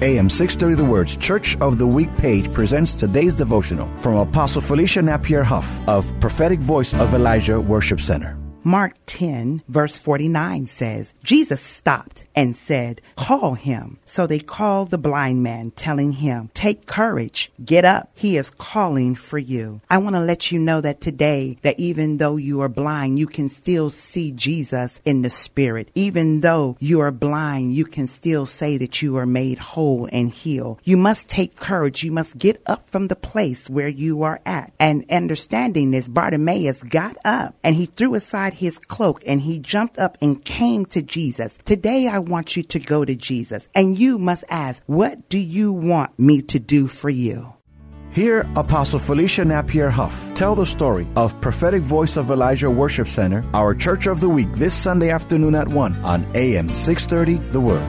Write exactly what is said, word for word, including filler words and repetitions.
A M six thirty The Word's Church of the Week page presents today's devotional from Apostle Felicia Napier Huff of Prophetic Voice of Elijah Worship Center. Mark ten, verse forty-nine says, Jesus stopped and said, "Call him." So they called the blind man, telling him, "Take courage, get up. He is calling for you." I want to let you know that today, that even though you are blind, you can still see Jesus in the spirit. Even though you are blind, you can still say that you are made whole and healed. You must take courage. You must get up from the place where you are at. And understanding this, Bartimaeus got up and he threw aside his cloak and he jumped up and came to Jesus. Today, I want you to go to Jesus, and you must ask, what do you want me to do for you? Hear Apostle Felicia Napier Huff tell the story of Prophetic Voice of Elijah Worship Center, our Church of the Week, this Sunday afternoon at one on A M six thirty, The Word.